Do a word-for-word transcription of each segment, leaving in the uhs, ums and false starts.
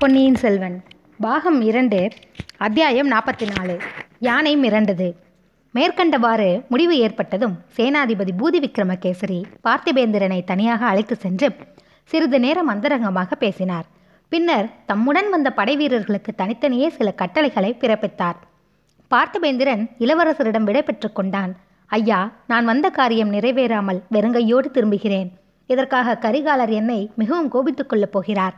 பொன்னியின் செல்வன் பாகம் இரண்டு, அத்தியாயம் நாற்பத்தி நாலு. யானை மிரண்டது. மேற்கண்டவாறு முடிவு ஏற்பட்டதும் சேனாதிபதி பூதி விக்ரம கேசரி பார்த்திபேந்திரனை தனியாக அழைத்து சென்று சிறிது நேரம் அந்தரங்கமாக பேசினார். பின்னர் தம்முடன் வந்த படை வீரர்களுக்கு தனித்தனியே சில கட்டளைகளை பிறப்பித்தார். பார்த்திபேந்திரன் இளவரசரிடம் விடை பெற்று கொண்டான். ஐயா, நான் வந்த காரியம் நிறைவேறாமல் வெறுங்கையோடு திரும்புகிறேன். இதற்காக கரிகாலர் என்னை மிகவும் கோபித்துக் கொள்ளப் போகிறார்.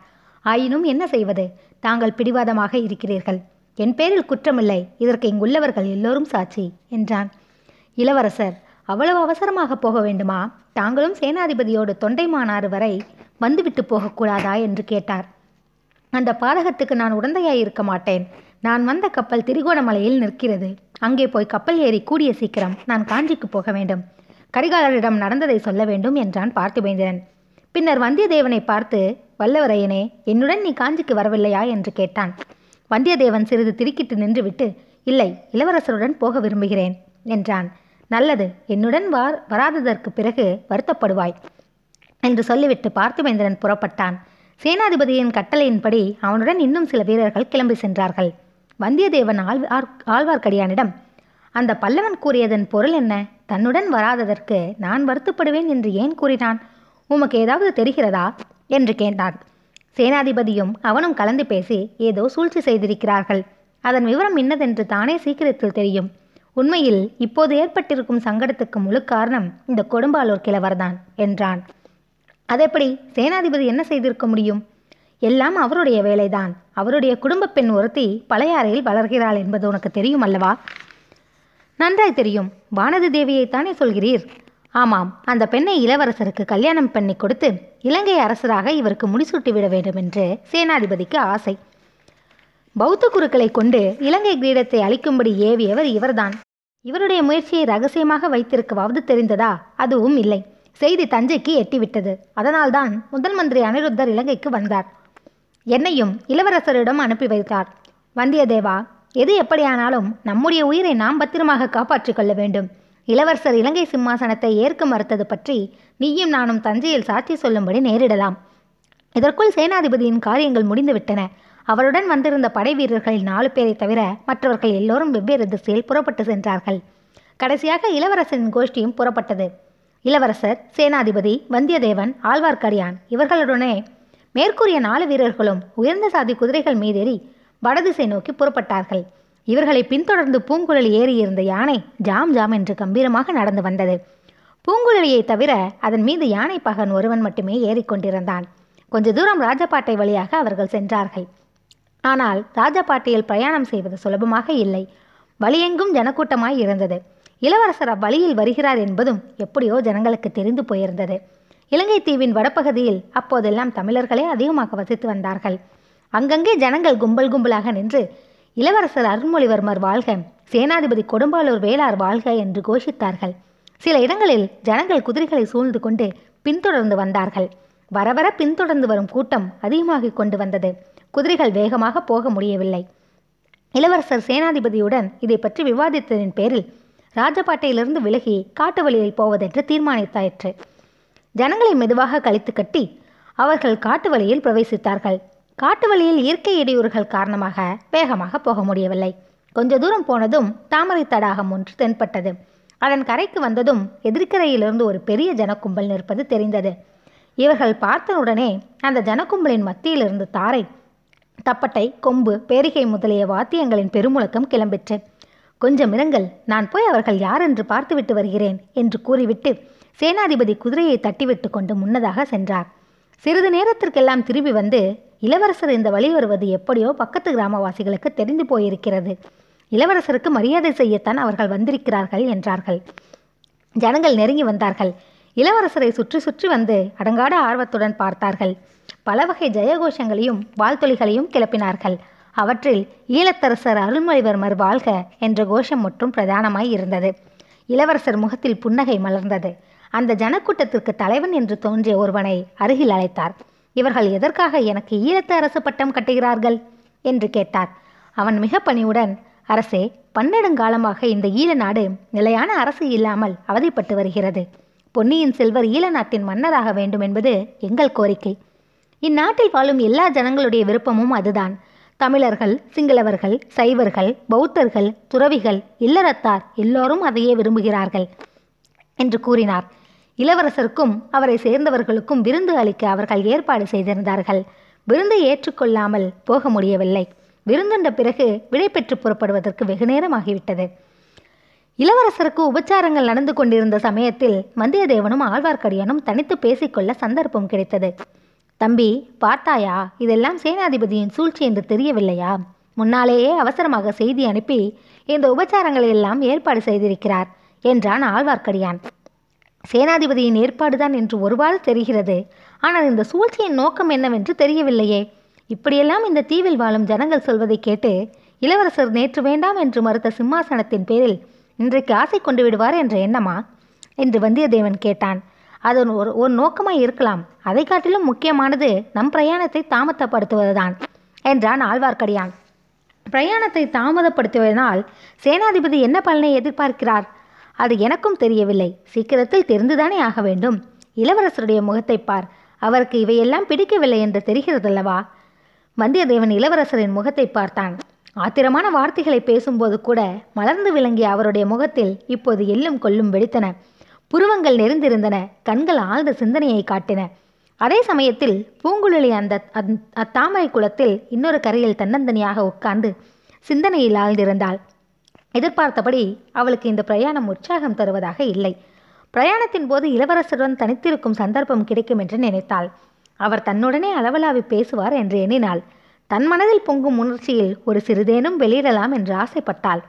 ஆயினும் என்ன செய்வது? தாங்கள் பிடிவாதமாக இருக்கிறீர்கள். என் பேரில் குற்றமில்லை. இதற்கு இங்குள்ளவர்கள் எல்லோரும் சாட்சி என்றான். இளவரசர், அவ்வளவு அவசரமாக போக வேண்டுமா? தாங்களும் சேனாதிபதியோடு தொண்டைமானாறு வரை வந்துவிட்டு போகக்கூடாதா என்று கேட்டார். அந்த பாதகத்துக்கு நான் உடந்தையாயிருக்க மாட்டேன். நான் வந்த கப்பல் திரிகோணமலையில் நிற்கிறது. அங்கே போய் கப்பல் ஏறி கூடிய சீக்கிரம் நான் காஞ்சிக்கு போக வேண்டும். கரிகாலரிடம் நடந்ததை சொல்ல வேண்டும் என்றான் பார்த்திபேந்திரன். பின்னர் வந்தியத்தேவனை பார்த்து, வல்லவரையனே, என்னுடன் நீ காஞ்சிக்கு வரவில்லையா என்று கேட்டான். வந்தியத்தேவன் சிறிது திடுக்கிட்டு நின்றுவிட்டு, இல்லை, இளவரசருடன் போக விரும்புகிறேன் என்றான். நல்லது, என்னுடன் வார் வராததற்கு பிறகு வருத்தப்படுவாய் என்று சொல்லிவிட்டு பார்த்திபேந்திரன் புறப்பட்டான். சேனாதிபதியின் கட்டளையின்படி அவனுடன் இன்னும் சில வீரர்கள் கிளம்பி சென்றார்கள். வந்தியத்தேவன் ஆழ்வார் ஆழ்வார்க்கடியானிடம் அந்த பல்லவன் கூறியதன் பொருள் என்ன? தன்னுடன் வராததற்கு நான் வருத்தப்படுவேன் என்று ஏன் கூறினான்? உமக்கு ஏதாவது தெரிகிறதா என்று கேட்டான். சேனாதிபதியும் அவனும் கலந்து பேசி, ஏதோ சூழ்ச்சி செய்திருக்கிறார்கள். அதன் விவரம் இன்னதென்று தானே சீக்கிரத்தில் தெரியும். உண்மையில் இப்போது ஏற்பட்டிருக்கும் சங்கடத்துக்கு முழு காரணம் இந்த கொடும்பாளூர் கிழவர்தான் என்றான். அதேபடி சேனாதிபதி என்ன செய்திருக்க முடியும்? எல்லாம் அவருடைய வேலைதான். அவருடைய குடும்ப பெண் ஒருத்தி பழையாறையில் வளர்கிறாள் என்பது உனக்கு தெரியும் அல்லவா? நன்றாய் தெரியும். வானதி தேவியைத்தானே சொல்கிறீர்? ஆமாம், அந்த பெண்ணை இளவரசருக்கு கல்யாணம் பண்ணி கொடுத்து இலங்கை அரசராக இவருக்கு முடிசூட்டி விட வேண்டும் என்று சேனாதிபதிக்கு ஆசை. பௌத்த குருக்களை கொண்டு இலங்கை கிரீடத்தை அளிக்கும்படி ஏவியவர் இவர்தான். இவருடைய முயற்சியை ரகசியமாக வைத்திருக்கவாவது தெரிந்ததா? அதுவும் இல்லை. செய்தி தஞ்சைக்கு எட்டிவிட்டது. அதனால்தான் முதல் மந்திரி அனிருத்தர் இலங்கைக்கு வந்தார். என்னையும் இளவரசரிடம் அனுப்பி வைத்தார். வந்தியத்தேவா, எது எப்படியானாலும் நம்முடைய உயிரை நாம் பத்திரமாக காப்பாற்றிக் கொள்ள வேண்டும். இளவரசர் இலங்கை சிம்மாசனத்தை ஏற்க மறுத்தது பற்றி நீயும் நானும் தஞ்சையில் சாட்சி சொல்லும்படி நேரிடலாம். இதற்குள் சேனாதிபதியின் காரியங்கள் முடிந்துவிட்டன. அவருடன் வந்திருந்த படை வீரர்களில் நாலு பேரை தவிர மற்றவர்கள் எல்லோரும் வெவ்வேறு திசையில் புறப்பட்டு சென்றார்கள். கடைசியாக இளவரசரின் கோஷ்டியும் புறப்பட்டது. இளவரசர், சேனாதிபதி, வந்தியத்தேவன், ஆழ்வார்க்கடியான் இவர்களுடனே மேற்கூறிய நாலு வீரர்களும் உயர்ந்த சாதி குதிரைகள் மீதேறி வடதிசை நோக்கி புறப்பட்டார்கள். இவர்களை பின்தொடர்ந்து பூங்குழலி ஏறியிருந்த யானை ஜாம் ஜாம் என்று கம்பீரமாக நடந்து வந்தது. பூங்குழலியை தவிர அதன் மீது யானை பகன் ஒருவன் மட்டுமே ஏறிக்கொண்டிருந்தான். கொஞ்ச தூரம் ராஜபாட்டை வழியாக அவர்கள் சென்றார்கள். ஆனால் ராஜபாட்டையில் பிரயாணம் செய்வது சுலபமாக இல்லை. வழியெங்கும் ஜனக்கூட்டமாய் இருந்தது. இளவரசர் அவ்வழியில் வருகிறார் என்பதும் எப்படியோ ஜனங்களுக்கு தெரிந்து போயிருந்தது. இலங்கை தீவின் வடப்பகுதியில் அப்போதெல்லாம் தமிழர்களே அதிகமாக வசித்து வந்தார்கள். அங்கங்கே ஜனங்கள் கும்பல் கும்பலாக நின்று இளவரசர் அருண்மொழிவர்மர் வாழ்க, சேனாதிபதி கொடும்பாளூர் வேளார் வாழ்க என்று கோஷித்தார்கள். சில இடங்களில் ஜனங்கள் குதிரைகளை சூழ்ந்து கொண்டு பின்தொடர்ந்து வந்தார்கள். வரவர பின்தொடர்ந்து வரும் கூட்டம் அதிகமாகிக் கொண்டு வந்தது. குதிரைகள் வேகமாக போக முடியவில்லை. இளவரசர் சேனாதிபதியுடன் இதை பற்றி விவாதித்ததின் பேரில் ராஜபாட்டையிலிருந்து விலகி காட்டு வழியில் போவதென்று தீர்மானித்தாயிற்று. ஜனங்களை மெதுவாக கழித்து கட்டி அவர்கள் காட்டு வழியில் பிரவேசித்தார்கள். காட்டு வழியில் இயற்கை இடையூறுகள் காரணமாக வேகமாக போக முடியவில்லை. கொஞ்ச தூரம் போனதும் தாமரை தடாகம் ஒன்று தென்பட்டது. அதன் கரைக்கு வந்ததும் எதிர்கரையிலிருந்து ஒரு பெரிய ஜனக்கும்பல் நிற்பது தெரிந்தது. இவர்கள் பார்த்தனுடனே அந்த ஜனக்கும்பலின் மத்தியிலிருந்து தாரை, தப்பட்டை, கொம்பு, பேரிகை முதலிய வாத்தியங்களின் பெருமுழக்கம் கிளம்பிற்று. கொஞ்சம் இருங்கள், நான் போய் அவர்கள் யார் என்று பார்த்துவிட்டு வருகிறேன் என்று கூறிவிட்டு சேனாதிபதி குதிரையை தட்டிவிட்டு கொண்டு முன்னதாக சென்றார். சிறிது நேரத்திற்கெல்லாம் திரும்பி வந்து, இளவரசர் இந்த வழி வருவது எப்படியோ பக்கத்து கிராமவாசிகளுக்கு தெரிந்து போயிருக்கிறது. இளவரசருக்கு மரியாதை செய்யத்தான் அவர்கள் வந்திருக்கிறார்கள் என்றார்கள். ஜனங்கள் நெருங்கி வந்தார்கள். இளவரசரை சுற்றி சுற்றி வந்து அடங்காட ஆர்வத்துடன் பார்த்தார்கள். பல வகை ஜெயகோஷங்களையும் வாழ்த்தொலிகளையும் கிளப்பினார்கள். அவற்றில் ஈழத்தரசர் அருள்மொழிவர்மர் வாழ்க என்ற கோஷம் மற்றும் பிரதானமாய் இருந்தது. இளவரசர் முகத்தில் புன்னகை மலர்ந்தது. அந்த ஜனக்கூட்டத்திற்கு தலைவன் என்று தோன்றிய ஒருவனை அருகில் அழைத்தார். இவர்கள் எதற்காக எனக்கு ஈழத்து அரசு பட்டம் கட்டுகிறார்கள் என்று கேட்டார். அவன் மிக பணிவுடன், அரசே, பன்னெடுங்காலமாக இந்த ஈழ நாடு நிலையான அரசு இல்லாமல் அவதிப்பட்டு வருகிறது. பொன்னியின் செல்வர் ஈழ நாட்டின் மன்னராக வேண்டும் என்பது எங்கள் கோரிக்கை. இந்நாட்டில் வாழும் எல்லா ஜனங்களுடைய விருப்பமும் அதுதான். தமிழர்கள், சிங்களவர்கள், சைவர்கள், பௌத்தர்கள், துறவிகள், இல்லறத்தார் எல்லோரும் அதையே விரும்புகிறார்கள் என்று கூறினார். இளவரசருக்கும் அவரை சேர்ந்தவர்களுக்கும் விருந்து அளிக்க அவர்கள் ஏற்பாடு செய்திருந்தார்கள். விருந்தை ஏற்றுக்கொள்ளாமல் போக முடியவில்லை. விருந்துண்ட பிறகு விடை பெற்று புறப்படுவதற்கு வெகு நேரமாகிவிட்டது. இளவரசருக்கு உபச்சாரங்கள் நடந்து கொண்டிருந்த சமயத்தில் வந்தியத்தேவனும் ஆழ்வார்க்கடியானும் தனித்து பேசிக்கொள்ள சந்தர்ப்பம் கிடைத்தது. தம்பி, பார்த்தாயா, இதெல்லாம் சேனாதிபதியின் சூழ்ச்சி என்று தெரியவில்லையா? முன்னாலேயே அவசரமாக செய்தி அனுப்பி இந்த உபச்சாரங்களை எல்லாம் ஏற்பாடு செய்திருக்கிறார் என்றான் ஆழ்வார்க்கடியான். சேனாதிபதியின் ஏற்பாடுதான் என்று ஒருவாறு தெரிகிறது. ஆனால் இந்த சூழ்ச்சியின் நோக்கம் என்னவென்று தெரியவில்லையே. இப்படியெல்லாம் இந்த தீவில் வாழும் ஜனங்கள் சொல்வதை கேட்டு இளவரசர் நேற்று வேண்டாம் என்று மறுத்த சிம்மாசனத்தின் பேரில் இன்றைக்கு ஆசை கொண்டு விடுவார் என்ற எண்ணமா என்று வந்தியத்தேவன் கேட்டான். அது ஒரு ஒரு நோக்கமாக இருக்கலாம். அதை காட்டிலும் முக்கியமானது நம் பிரயாணத்தை தாமதப்படுத்துவதுதான் என்றான் ஆழ்வார்க்கடியான். பிரயாணத்தை தாமதப்படுத்துவதனால் சேனாதிபதி என்ன பலனை எதிர்பார்க்கிறார்? அது எனக்கும் தெரியவில்லை. சீக்கிரத்தில் தெரிந்துதானே ஆக வேண்டும். இளவரசருடைய முகத்தை பார், அவருக்கு இவையெல்லாம் பிடிக்கவில்லை என்று தெரிகிறதல்லவா? வந்தியத்தேவன் இளவரசரின் முகத்தை பார்த்தான். ஆத்திரமான வார்த்தைகளை பேசும்போது கூட மலர்ந்து விளங்கிய அவருடைய முகத்தில் இப்போது எல்லும் கொல்லும் வெடித்தன. புருவங்கள் நெறிந்திருந்தன. கண்கள் ஆழ்ந்த சிந்தனையை காட்டின. அதே சமயத்தில் பூங்குழலி அந்த அத்தாமரை குளத்தில் இன்னொரு கரையில் தன்னந்தனியாக உட்கார்ந்து சிந்தனையில் ஆழ்ந்திருந்தாள். எதிர்பார்த்தபடி அவளுக்கு இந்த பிரயாணம் உற்சாகம் தருவதாக இல்லை. பிரயாணத்தின் போது இளவரசருடன் தனித்திருக்கும் சந்தர்ப்பம் கிடைக்கும் என்று நினைத்தாள். அவர் தன்னுடனே அளவலாவி பேசுவார் என்று எண்ணினாள். தன் மனதில் பொங்கும் உணர்ச்சியில் ஒரு சிறிதேனும் வெளியிடலாம் என்று ஆசைப்பட்டாள்.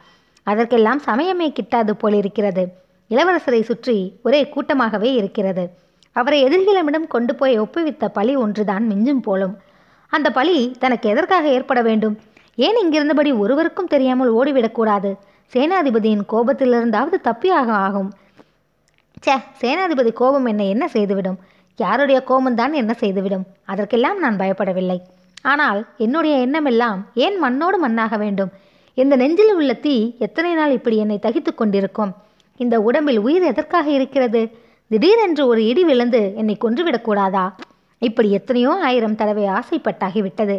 அதற்கெல்லாம் சமயமே கிட்டாது போலிருக்கிறது. இளவரசரை சுற்றி ஒரே கூட்டமாகவே இருக்கிறது. அவரை எதிரிகளிடம் கொண்டு போய் ஒப்புவித்த பழி ஒன்றுதான் மிஞ்சும் போலும். அந்த பழி தனக்கு எதற்காக ஏற்பட வேண்டும்? ஏன் இங்கிருந்தபடி ஒருவருக்கும் தெரியாமல் ஓடிவிடக்கூடாது? சேனாதிபதியின் கோபத்திலிருந்தாவது தப்பியாக ஆகும். சே, சேனாதிபதி கோபம் என்னை என்ன செய்துவிடும்? யாருடைய கோபம்தான் என்ன செய்துவிடும்? அதற்கெல்லாம் நான் பயப்படவில்லை. ஆனால் என்னுடைய எண்ணமெல்லாம் ஏன் மண்ணோடு மண்ணாக வேண்டும்? இந்த நெஞ்சில் உள்ள தீ எத்தனை நாள் இப்படி என்னை தகித்து கொண்டிருக்கும்? இந்த உடம்பில் உயிர் எதற்காக இருக்கிறது? திடீரென்று ஒரு இடி விழுந்து என்னை கொன்றுவிடக்கூடாதா? இப்படி எத்தனையோ ஆயிரம் தடவை ஆசைப்பட்டாகிவிட்டது.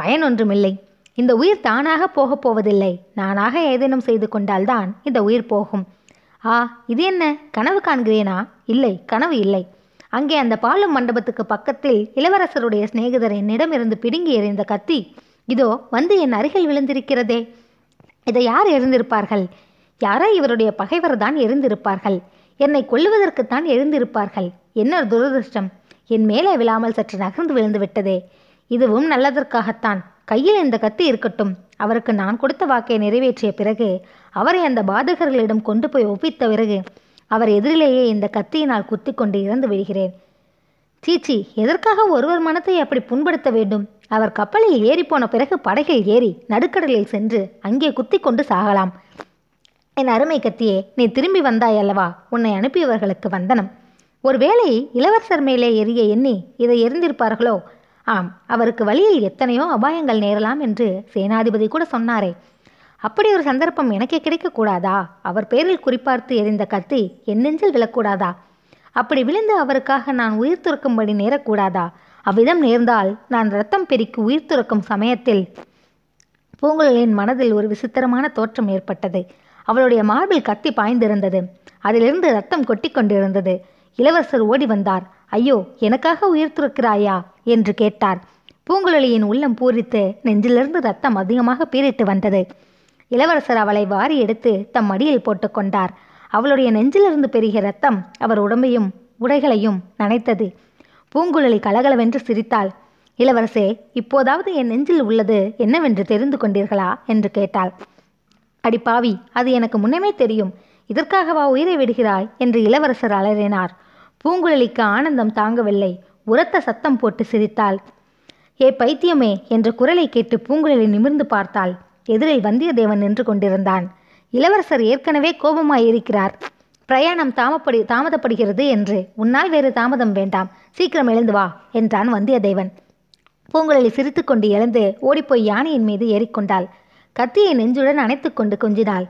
பயன் ஒன்றுமில்லை. இந்த உயிர் தானாக போகப் போவதில்லை. நானாக ஏதேனும் செய்து கொண்டால்தான் இந்த உயிர் போகும். ஆ, இது என்ன கனவு காண்கிறேனா? இல்லை, கனவு இல்லை. அங்கே அந்த பாலும் மண்டபத்துக்கு பக்கத்தில் இளவரசருடைய சிநேகிதர் என்னிடமிருந்து பிடுங்கி எறிந்த கத்தி இதோ வந்து என் அருகில் விழுந்திருக்கிறதே. இதை யார் எரிந்திருப்பார்கள்? யாரோ இவருடைய பகைவர் தான் எரிந்திருப்பார்கள். என்னை கொல்லுவதற்குத்தான் எரிந்திருப்பார்கள். என்ன துரதிருஷ்டம்! என் மேலே விழாமல் சற்று நகர்ந்து விழுந்து விட்டதே. இதுவும் நல்லதற்காகத்தான். கையில் இந்த கத்தி இருக்கட்டும். அவருக்கு நான் கொடுத்த வாக்கை நிறைவேற்றிய பிறகு, அவரை அந்த பாதகர்களிடம் கொண்டு போய் ஒப்பித்த பிறகு, அவர் எதிரிலேயே இந்த கத்தியினால் குத்தி கொண்டு இறந்து விடுகிறேன். சீச்சி, எதற்காக ஒருவர் மனத்தை அப்படி புண்படுத்த வேண்டும்? அவர் கப்பலில் ஏறி போன பிறகு படகில் ஏறி நடுக்கடலில் சென்று அங்கே குத்தி கொண்டு சாகலாம். என் அருமை கத்தியே, நீ திரும்பி வந்தாயல்லவா? உன்னை அனுப்பியவர்களுக்கு வந்தனம். ஒருவேளை இளவரசர் மேலே எரிய எண்ணி இதை எரிந்திருப்பார்களோ? ஆம், அவருக்கு வழியில் எத்தனையோ அபாயங்கள் நேரலாம் என்று சேனாதிபதி கூட சொன்னாரே. அப்படி ஒரு சந்தர்ப்பம் எனக்கே கிடைக்கக்கூடாதா? அவர் பேரில் குறிப்பார்த்து எரிந்த கத்தி என் நெஞ்சில் விழக்கூடாதா? அப்படி விழுந்து அவருக்காக நான் உயிர் துறக்கும்படி நேரக்கூடாதா? அவ்விதம் நேர்ந்தால் நான் ரத்தம் பெருக்கி உயிர் துறக்கும் சமயத்தில் பூங்குழலின் மனதில் ஒரு விசித்திரமான தோற்றம் ஏற்பட்டது. அவளுடைய மார்பில் கத்தி பாய்ந்திருந்தது. அதிலிருந்து ரத்தம் கொட்டி கொண்டிருந்தது. இளவரசர் ஓடி வந்தார். ஐயோ, எனக்காக உயிர் துறக்கிறாயா என்று கேட்டார். பூங்குழலியின் உள்ளம் பூரித்து நெஞ்சிலிருந்து ரத்தம் அதிகமாக பீரிட்டு வந்தது. இளவரசர் அவளை வாரி எடுத்து தம் மடியில் போட்டுக்கொண்டார். அவளுடைய நெஞ்சிலிருந்து பெருகிய ரத்தம் அவர் உடம்பையும் உடைகளையும் நனைத்தது. பூங்குழலி கலகலவென்று சிரித்தாள். இளவரசே, இப்போதாவது என் நெஞ்சில் உள்ளது என்னவென்று தெரிந்து கொண்டீர்களா என்று கேட்டாள். அடிப்பாவி, அது எனக்கு முன்னமே தெரியும். இதற்காகவா உயிரை விடுகிறாய் என்று இளவரசர் அலறினார். பூங்குழலிக்கு ஆனந்தம் தாங்கவில்லை. உரத்த சத்தம் போட்டு சிரித்தாள். ஏ பைத்தியமே என்ற குரலை கேட்டு பூங்குழலி நிமிர்ந்து பார்த்தாள். எதிரில் வந்தியத்தேவன் நின்று கொண்டிருந்தான். இளவரசர் ஏற்கனவே கோபமாயிருக்கிறார். பிரயாணம் தாமப்படி தாமதப்படுகிறது என்று. உன்னால் வேறு தாமதம் வேண்டாம், சீக்கிரம் எழுந்து வா என்றான் வந்தியத்தேவன். பூங்குழலி சிரித்து கொண்டு எழுந்து ஓடிப்போய் யானையின் மீது ஏறிக்கொண்டாள். கத்தியை நெஞ்சுடன் அணைத்து கொண்டு கொஞ்சினாள்.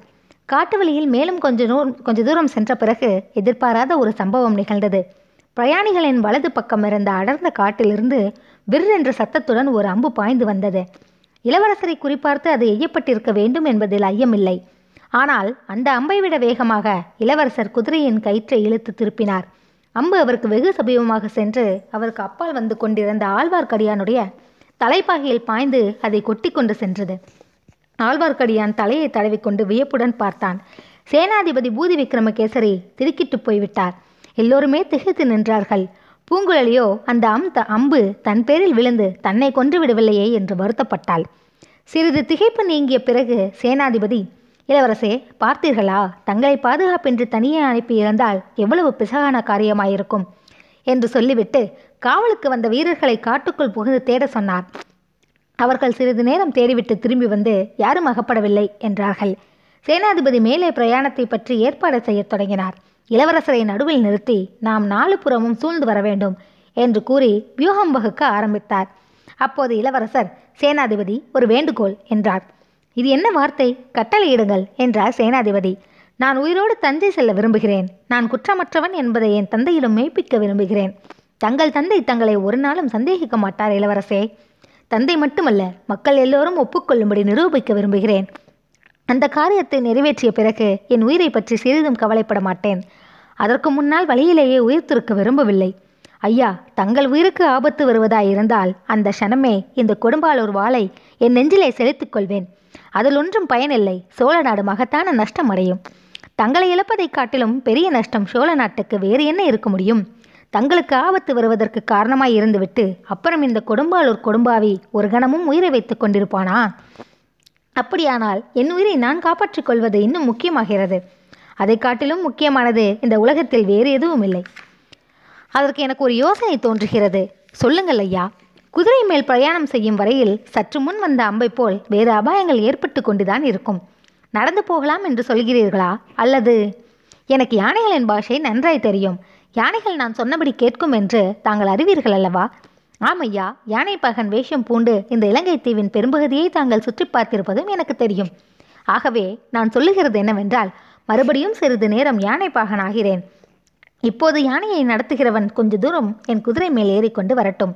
காட்டு வழியில் மேலும் கொஞ்ச நூ கொஞ்ச தூரம் சென்ற பிறகு எதிர்பாராத ஒரு சம்பவம் நிகழ்ந்தது. பிரயாணிகளின் வலது பக்கம் இருந்த அடர்ந்த காட்டிலிருந்து விற்றென்ற சத்தத்துடன் ஒரு அம்பு பாய்ந்து வந்தது. இளவரசரை குறிப்பார்த்து அது எய்யப்பட்டிருக்க வேண்டும் என்பதில் ஐயமில்லை. ஆனால் அந்த அம்பை விட வேகமாக இளவரசர் குதிரையின் கயிற்றை இழுத்து திருப்பினார். அம்பு அவருக்கு வெகு சமீபமாக சென்று அவருக்கு அப்பால் வந்து கொண்டிருந்த ஆழ்வார்க்கடியானுடைய தலைப்பாகையில் பாய்ந்து அதை கொட்டி கொண்டு சென்றது. ஆழ்வார்க்கடியான் தலையை தடவிக்கொண்டு வியப்புடன் பார்த்தான். சேனாதிபதி பூதி விக்ரம கேசரி திருக்கிட்டு போய்விட்டார். எல்லோருமே திகைத்து நின்றார்கள். பூங்குழலியோ அந்த அம் த அம்பு தன் பேரில் விழுந்து தன்னை கொன்று விடவில்லையே என்று வருத்தப்பட்டாள். சிறிது திகைப்பு நீங்கிய பிறகு சேனாதிபதி, இளவரசே, பார்த்தீர்களா? தங்களை பாதுகாப்பின்றி தனியே அனுப்பியிருந்தால் எவ்வளவு பிசகான காரியமாயிருக்கும் என்று சொல்லிவிட்டு காவலுக்கு வந்த வீரர்களை காட்டுக்குள் புகுந்து தேட சொன்னார். அவர்கள் சிறிது நேரம் தேடிவிட்டு திரும்பி வந்து யாரும் அகப்படவில்லை என்றார்கள். சேனாதிபதி மேலே பிரயாணத்தை பற்றி ஏற்பாடு செய்ய தொடங்கினார். இளவரசரை நடுவில் நிறுத்தி நாம் நாலு புறமும் சூழ்ந்து வர வேண்டும் என்று கூறி வியூகம் வகுக்க ஆரம்பித்தார். அப்போது இளவரசர், சேனாதிபதி, ஒரு வேண்டுகோள் என்றார். இது என்ன வார்த்தை? கட்டளையிடுங்கள் என்றார் சேனாதிபதி. நான் உயிரோடு தஞ்சை செல்ல விரும்புகிறேன். நான் குற்றமற்றவன் என்பதை என் தந்தையிடம் மெய்ப்பிக்க விரும்புகிறேன். தங்கள் தந்தை தங்களை ஒரு நாளும் சந்தேகிக்க மாட்டார் இளவரசே. தந்தை மட்டுமல்ல, மக்கள் எல்லோரும் ஒப்புக்கொள்ளும்படி நிரூபிக்க விரும்புகிறேன். அந்த காரியத்தை நிறைவேற்றிய பிறகு என் உயிரை பற்றி சிறிதும் கவலைப்பட மாட்டேன். அதற்கு முன்னால் வழியிலேயே உயிர் துறக்க விரும்பவில்லை. ஐயா, தங்கள் உயிருக்கு ஆபத்து வருவதாயிருந்தால் அந்த க்ஷணமே இந்த கொடும்பாளூர் வாளை என் நெஞ்சிலே செலுத்திக் கொள்வேன். அதில் ஒன்றும் பயனில்லை. சோழ நாடு மகத்தான நஷ்டம் அடையும். தங்களை இழப்பதை காட்டிலும் பெரிய நஷ்டம் சோழ நாட்டுக்கு வேறு என்ன இருக்க முடியும்? தங்களுக்கு ஆபத்து வருவதற்கு காரணமாய் இருந்துவிட்டு அப்புறம் இந்த கொடும்பாளூர் கொடும்பாவி ஒரு கணமும் உயிரை வைத்துக் கொண்டிருப்பானா? அப்படியானால் என் உயிரை நான் காப்பாற்றிக் கொள்வது இன்னும் முக்கியமாகிறது. அதை காட்டிலும் முக்கியமானது இந்த உலகத்தில் வேறு எதுவும் இல்லை. அதற்கு எனக்கு ஒரு யோசனை தோன்றுகிறது. சொல்லுங்கள் ஐயா. குதிரை மேல் பிரயாணம் செய்யும் வரையில் சற்று முன் வந்த அம்பை போல் வேறு அபாயங்கள் ஏற்பட்டு கொண்டுதான் இருக்கும். நடந்து போகலாம் என்று சொல்கிறீர்களா? அல்லது எனக்கு யானைகளின் பாஷை நன்றாய் தெரியும். யானைகள் நான் சொன்னபடி கேட்கும் என்று தாங்கள் அறிவீர்கள் அல்லவா? ஆமையா, யானை பகன் வேஷம் பூண்டு இந்த இலங்கை தீவின் பெரும்பகுதியை தாங்கள் சுற்றி பார்த்திருப்பதும் எனக்கு தெரியும். ஆகவே நான் சொல்லுகிறது என்னவென்றால், மறுபடியும் சிறிது நேரம் யானை பாகன் ஆகிறேன். இப்போது யானையை நடத்துகிறவன் கொஞ்ச தூரம் என் குதிரை மேல் ஏறிக்கொண்டு வரட்டும்.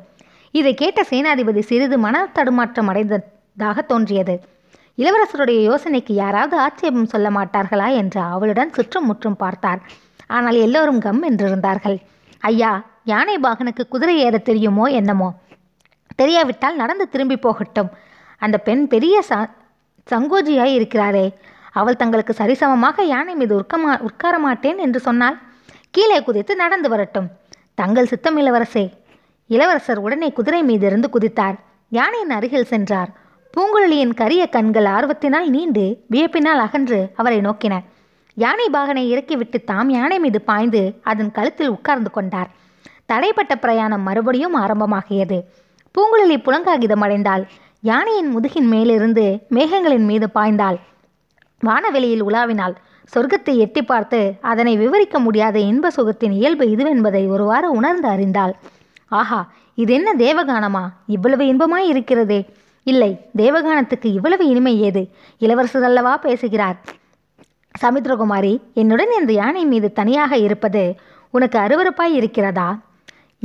இதை கேட்ட சேனாதிபதி சிறிது மன தடுமாற்றம் அடைந்ததாக தோன்றியது. இளவரசருடைய யோசனைக்கு யாராவது ஆட்சேபம் சொல்ல மாட்டார்களா என்று அவளுடன் சுற்றும் முற்றும் பார்த்தார். ஆனால் எல்லோரும் கம் என்றிருந்தார்கள். ஐயா, யானை பாகனுக்கு குதிரை ஏற தெரியுமோ என்னமோ? தெரியாவிட்டால் நடந்து திரும்பி போகட்டும். அந்த பெண் பெரிய ச சங்கோஜியாய் இருக்கிறாரே. அவள் தங்களுக்கு சரிசமமாக யானை மீது உட்கமா உட்கார மாட்டேன் என்று சொன்னால் கீழே குதித்து நடந்து வரட்டும். தங்கள் சித்தம் இளவரசே. இளவரசர் உடனே குதிரை மீதிருந்து குதித்தார். யானையின் அருகில் சென்றார். பூங்குழலியின் கரிய கண்கள் ஆர்வத்தினால் நீண்டு வியப்பினால் அகன்று அவரை நோக்கின. யானை பாகனை இறக்கிவிட்டு தாம் யானை மீது பாய்ந்து அதன் கழுத்தில் உட்கார்ந்து கொண்டார். தடைப்பட்ட பிரயாணம் மறுபடியும் ஆரம்பமாகியது. பூங்குழலி புலங்காகிதம் அடைந்தாள். யானையின் முதுகின் மேலிருந்து மேகங்களின் மீது பாய்ந்தாள். வானவெளியில் உலாவினாள். சொர்க்கத்தை எட்டி பார்த்து அதனை விவரிக்க முடியாத இன்ப சுகத்தின் இயல்பு இதுவென்பதை ஒருவாறு உணர்ந்து அறிந்தாள். ஆஹா, இது என்ன தேவகானமா? இவ்வளவு இன்பமாய் இருக்கிறதே. இல்லை, தேவகானத்துக்கு இவ்வளவு இனிமை ஏது? இளவரசர் அல்லவா பேசுகிறார். சமுத்ரகுமாரி, என்னுடன் இந்த யானை மீது தனியாக இருப்பது உனக்கு அருவருப்பாய் இருக்கிறதா?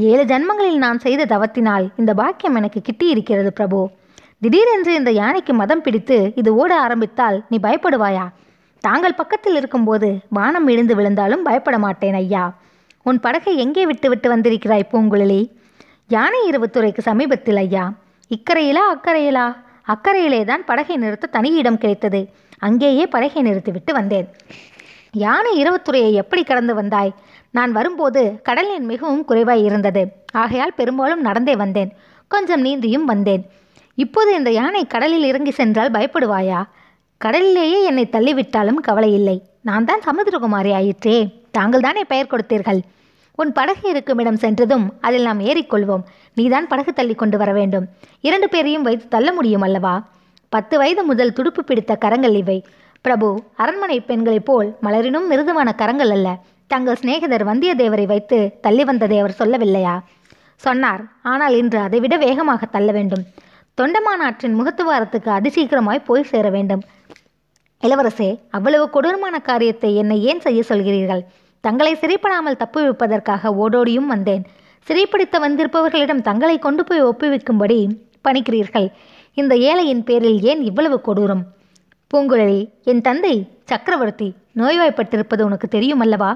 ஏழு ஜன்மங்களில் நான் செய்த தவத்தினால் இந்த பாக்கியம் எனக்கு கிட்டி இருக்கிறது பிரபு. திடீரென்று இந்த யானைக்கு மதம் பிடித்து இது ஓட ஆரம்பித்தால் நீ பயப்படுவாயா? தாங்கள் பக்கத்தில் இருக்கும்போது வானம் இழுந்து விழுந்தாலும் பயப்பட மாட்டேன் ஐயா. உன் படகை எங்கே விட்டுவிட்டு வந்திருக்கிறாய் பூங்குழலி? யானை இரவு துறைக்கு சமீபத்தில் ஐயா. இக்கரையிலா அக்கறையிலா? அக்கறையிலே தான் படகை நிறுத்த தனி இடம் கிடைத்தது. அங்கேயே படகை நிறுத்திவிட்டு வந்தேன். யானை இரவு துறையை எப்படி கடந்து வந்தாய்? நான் வரும்போது கடல் நீர் மிகவும் குறைவாய் இருந்தது. ஆகையால் பெரும்பாலும் நடந்தே வந்தேன். கொஞ்சம் நீந்தியும் வந்தேன். இப்போது இந்த யானை கடலில் இறங்கி சென்றால் பயப்படுவாயா? கடலிலேயே என்னை தள்ளிவிட்டாலும் கவலை இல்லை. நான் தான் சமுத்திரகுமாரி ஆயிற்றே. தாங்கள் தானே பெயர் கொடுத்தீர்கள். உன் படகு இருக்குமிடம் சென்றதும் அதில் நாம் ஏறிக்கொள்வோம். நீதான் படகு தள்ளி கொண்டு வர வேண்டும். இரண்டு பேரையும் வைத்து தள்ள முடியும் அல்லவா? பத்து வயது முதல் துடுப்பு பிடித்த கரங்கள் இவை பிரபு. அரண்மனை பெண்களைப் போல் மலரினும் மிருதுவான கரங்கள் அல்ல. தங்கள் சிநேகிதர் வந்தியத்தேவரை வைத்து தள்ளி வந்ததை அவர் சொல்லவில்லையா? சொன்னார். ஆனால் இன்று அதைவிட வேகமாக தள்ள வேண்டும். தொண்டமானாற்றின் முகத்துவாரத்துக்கு அதிசீக்கிரமாய் போய் சேர வேண்டும். இளவரசே, அவ்வளவு கொடூரமான காரியத்தை என்னை ஏன் செய்ய சொல்கிறீர்கள்? தங்களை சிறைப்படாமல் தப்பு வைப்பதற்காக ஓடோடியும் வந்தேன். சிறைப்பிடித்து வந்திருப்பவர்களிடம் தங்களை கொண்டு போய் ஒப்புவிக்கும்படி பணிக்கிறீர்கள். இந்த ஏழையின் பேரில் ஏன் இவ்வளவு கொடூரம்? பூங்குழலி, என் தந்தை சக்கரவர்த்தி நோய்வாய்ப்பட்டிருப்பது உனக்கு தெரியுமல்லவா?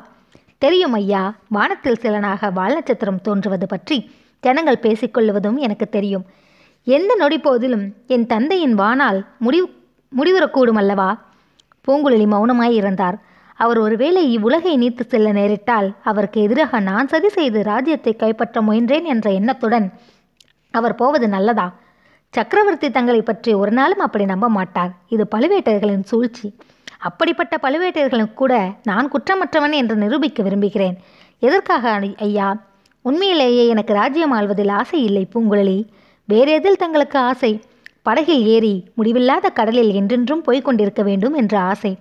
தெரியும் ஐயா. வானத்தில் சிலனாக வால் நட்சத்திரம் தோன்றுவது பற்றி ஜனங்கள் பேசிக்கொள்வதும் எனக்கு தெரியும். எந்த நொடி போதிலும் என் தந்தையின் வானால் முடிவு முடிவுறக்கூடும் அல்லவா? பூங்குழலி மௌனமாய் இருந்தார். அவர் ஒருவேளை இவ்வுலகை நீத்து செல்ல நேரிட்டால் அவருக்கு எதிராக நான் சதி செய்து ராஜ்யத்தை கைப்பற்ற முயன்றேன் என்ற எண்ணத்துடன் அவர் போவது நல்லதா? சக்கரவர்த்தி தங்களை பற்றி ஒரு நாளும் அப்படி நம்ப மாட்டார். இது பழுவேட்டையர்களின் சூழ்ச்சி. அப்படிப்பட்ட பழுவேட்டையர்களுக்கு கூட நான் குற்றமற்றவன் என்று நிரூபிக்க விரும்புகிறேன். எதற்காக ஐயா? உண்மையிலேயே எனக்கு ராஜ்யம் ஆள்வதில் ஆசை இல்லை பூங்குழலி. வேறு எதில் தங்களுக்கு ஆசை? படகில் ஏறி முடிவில்லாத கடலில் என்றென்றும் போய்கொண்டிருக்க வேண்டும் என்ற ஆசை.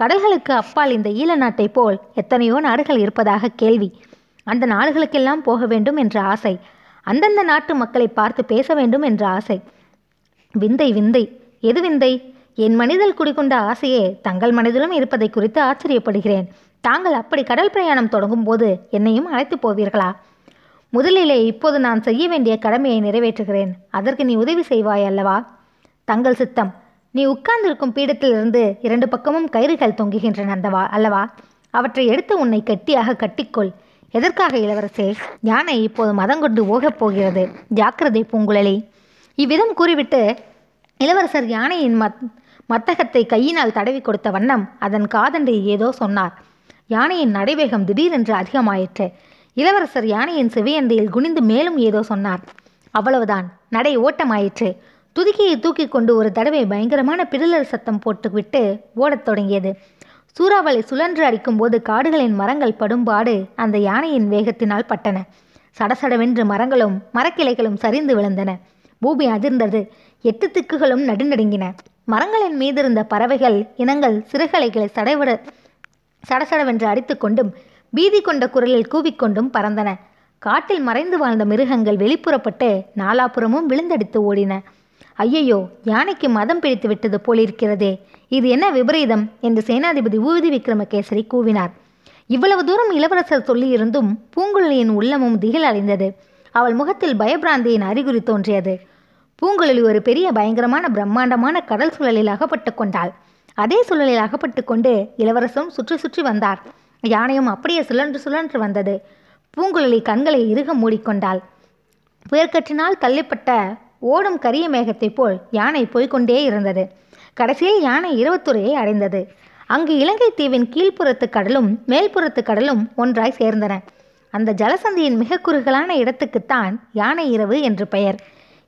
கடல்களுக்கு அப்பால் இந்த ஈழ நாட்டை போல் எத்தனையோ நாடுகள் இருப்பதாக கேள்வி. அந்த நாடுகளுக்கெல்லாம் போக வேண்டும் என்ற ஆசை. அந்தந்த நாட்டு மக்களை பார்த்து பேச வேண்டும் என்ற ஆசை. விந்தை விந்தை எது விந்தை! என் மனிதல் குடிகொண்ட ஆசையே தங்கள் மனதிலும் இருப்பதை குறித்து ஆச்சரியப்படுகிறேன். தாங்கள் அப்படி கடல் பிரயாணம் தொடங்கும் போது என்னையும் அழைத்து போவீர்களா? முதலிலே இப்போது நான் செய்ய வேண்டிய கடமையை நிறைவேற்றுகிறேன். அதற்கு நீ உதவி செய்வாய் அல்லவா? தங்கள் சித்தம். நீ உட்கார்ந்திருக்கும் பீடத்திலிருந்து இரண்டு பக்கமும் கயிறுகள் தொங்குகின்றன அந்தவா அல்லவா? அவற்றை எடுத்து உன்னை கெட்டியாக கட்டிக்கொள். எதற்காக இளவரசே? யானை இப்போது மதங்கொண்டு ஓகப் போகிறது. ஜாக்கிரதை பூங்குழலி. இவ்விதம் கூறிவிட்டு இளவரசர் யானையின் மத் மத்தகத்தை கையினால் தடவி கொடுத்த வண்ணம் அதன் காதண்டை ஏதோ சொன்னார். யானையின் நடைவேகம் திடீரென்று அதிகமாயிற்று. இளவரசர் யானையின் சிவையந்தையில் குனிந்து மேலும் ஏதோ சொன்னார். அவ்வளவுதான், நடை ஓட்டமாயிற்று. துதிக்கையை தூக்கி கொண்டு ஒரு தடவை பயங்கரமான பிடலர் சத்தம் போட்டுவிட்டு ஓடத் தொடங்கியது. சூறாவளி சுழன்று அடிக்கும் போது காடுகளின் மரங்கள் படும்பாடு அந்த யானையின் வேகத்தினால் பட்டன. சடசடவென்று மரங்களும் மரக்கிளைகளும் சரிந்து விழுந்தன. பூமி அதிர்ந்தது. எட்டு திக்குகளும் நடுநடுங்கின. மரங்களின் மீதிருந்த பறவைகள் இனங்கள் சிறுகளைகளை சடைவிட சடசடவென்று அடித்து கொண்டும் பீதி கொண்ட குரலில் கூவிக்கொண்டும் பறந்தன. காட்டில் மறைந்து வாழ்ந்த மிருகங்கள் வெளிப்புறப்பட்டு நாலாபுறமும் விழுந்தடித்து ஓடின. ஐயையோ, யானைக்கு மதம் பிடித்து விட்டது போலிருக்கிறதே, இது என்ன விபரீதம் என்று சேனாதிபதி பூதி விக்ரம கேசரி கூவினார். இவ்வளவு தூரம் இளவரசர் சொல்லியிருந்தும் பூங்குழலியின் உள்ளமும் திகில் அடைந்தது. அவள் முகத்தில் பயபிராந்தியின் அறிகுறி தோன்றியது. பூங்குழலி ஒரு பெரிய பயங்கரமான பிரம்மாண்டமான கடல் சுழலில் அகப்பட்டு கொண்டாள். அதே சுழலில் அகப்பட்டு கொண்டு இளவரசரும் சுற்றி சுற்றி வந்தார். யானையும் அப்படியே சுழன்று சுழன்று வந்தது. பூங்குழலி கண்களை இறுக மூடிக்கொண்டாள். புயற்கற்றினால் தள்ளிப்பட்ட ஓடும் கரிய மேகத்தைப் போல் யானை போய்கொண்டே இருந்தது. கடைசியில் யானை இரவு துறையை அடைந்தது. அங்கு இலங்கை தீவின் கீழ்ப்புறத்து கடலும் மேல்புறத்து கடலும் ஒன்றாய் சேர்ந்தன. அந்த ஜலசந்தியின் மிக குறுகலான இடத்துக்குத்தான் யானை இரவு என்று பெயர்.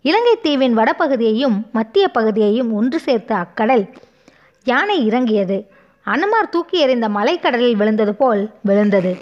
இலங்கை தீவின் வடபகுதியையும் மத்திய பகுதியையும் ஒன்று சேர்த்த அக்கடல் யானை இறங்கியது. அனுமார் தூக்கி எறிந்த மலைக்கடலில் விழுந்தது போல் விழுந்தது.